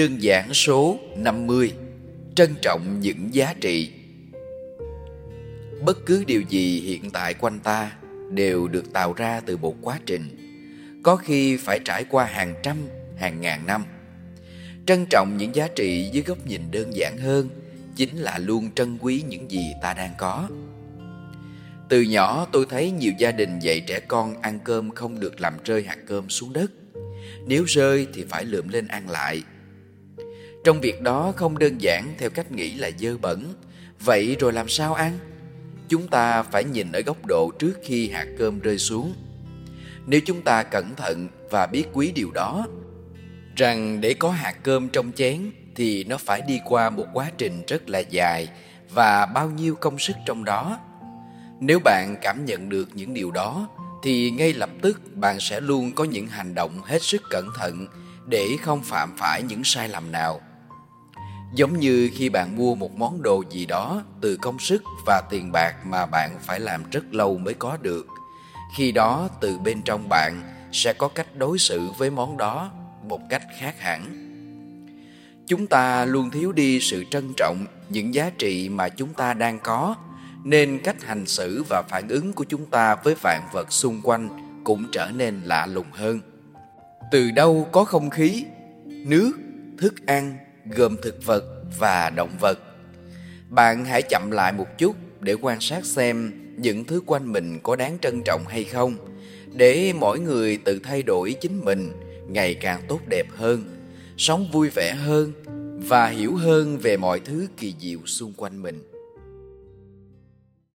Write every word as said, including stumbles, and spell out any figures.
Đơn giản số năm mươi. Trân trọng những giá trị. Bất cứ điều gì hiện tại quanh ta đều được tạo ra từ một quá trình, có khi phải trải qua hàng trăm, hàng ngàn năm. Trân trọng những giá trị dưới góc nhìn đơn giản hơn chính là luôn trân quý những gì ta đang có. Từ nhỏ tôi thấy nhiều gia đình dạy trẻ con ăn cơm không được làm rơi hạt cơm xuống đất. Nếu rơi thì phải lượm lên ăn lại. Trong việc đó không đơn giản theo cách nghĩ là dơ bẩn. Vậy rồi làm sao ăn? Chúng ta phải nhìn ở góc độ trước khi hạt cơm rơi xuống. Nếu chúng ta cẩn thận và biết quý điều đó, rằng để có hạt cơm trong chén thì nó phải đi qua một quá trình rất là dài và bao nhiêu công sức trong đó. Nếu bạn cảm nhận được những điều đó, thì ngay lập tức bạn sẽ luôn có những hành động hết sức cẩn thận để không phạm phải những sai lầm nào. Giống như khi bạn mua một món đồ gì đó từ công sức và tiền bạc mà bạn phải làm rất lâu mới có được, khi đó từ bên trong bạn sẽ có cách đối xử với món đó một cách khác hẳn. Chúng ta luôn thiếu đi sự trân trọng những giá trị mà chúng ta đang có, nên cách hành xử và phản ứng của chúng ta với vạn vật xung quanh cũng trở nên lạ lùng hơn. Từ đâu có không khí, nước, thức ăn, gồm thực vật và động vật? Bạn hãy chậm lại một chút để quan sát xem những thứ quanh mình có đáng trân trọng hay không, để mỗi người tự thay đổi chính mình, ngày càng tốt đẹp hơn, sống vui vẻ hơn và hiểu hơn về mọi thứ kỳ diệu xung quanh mình.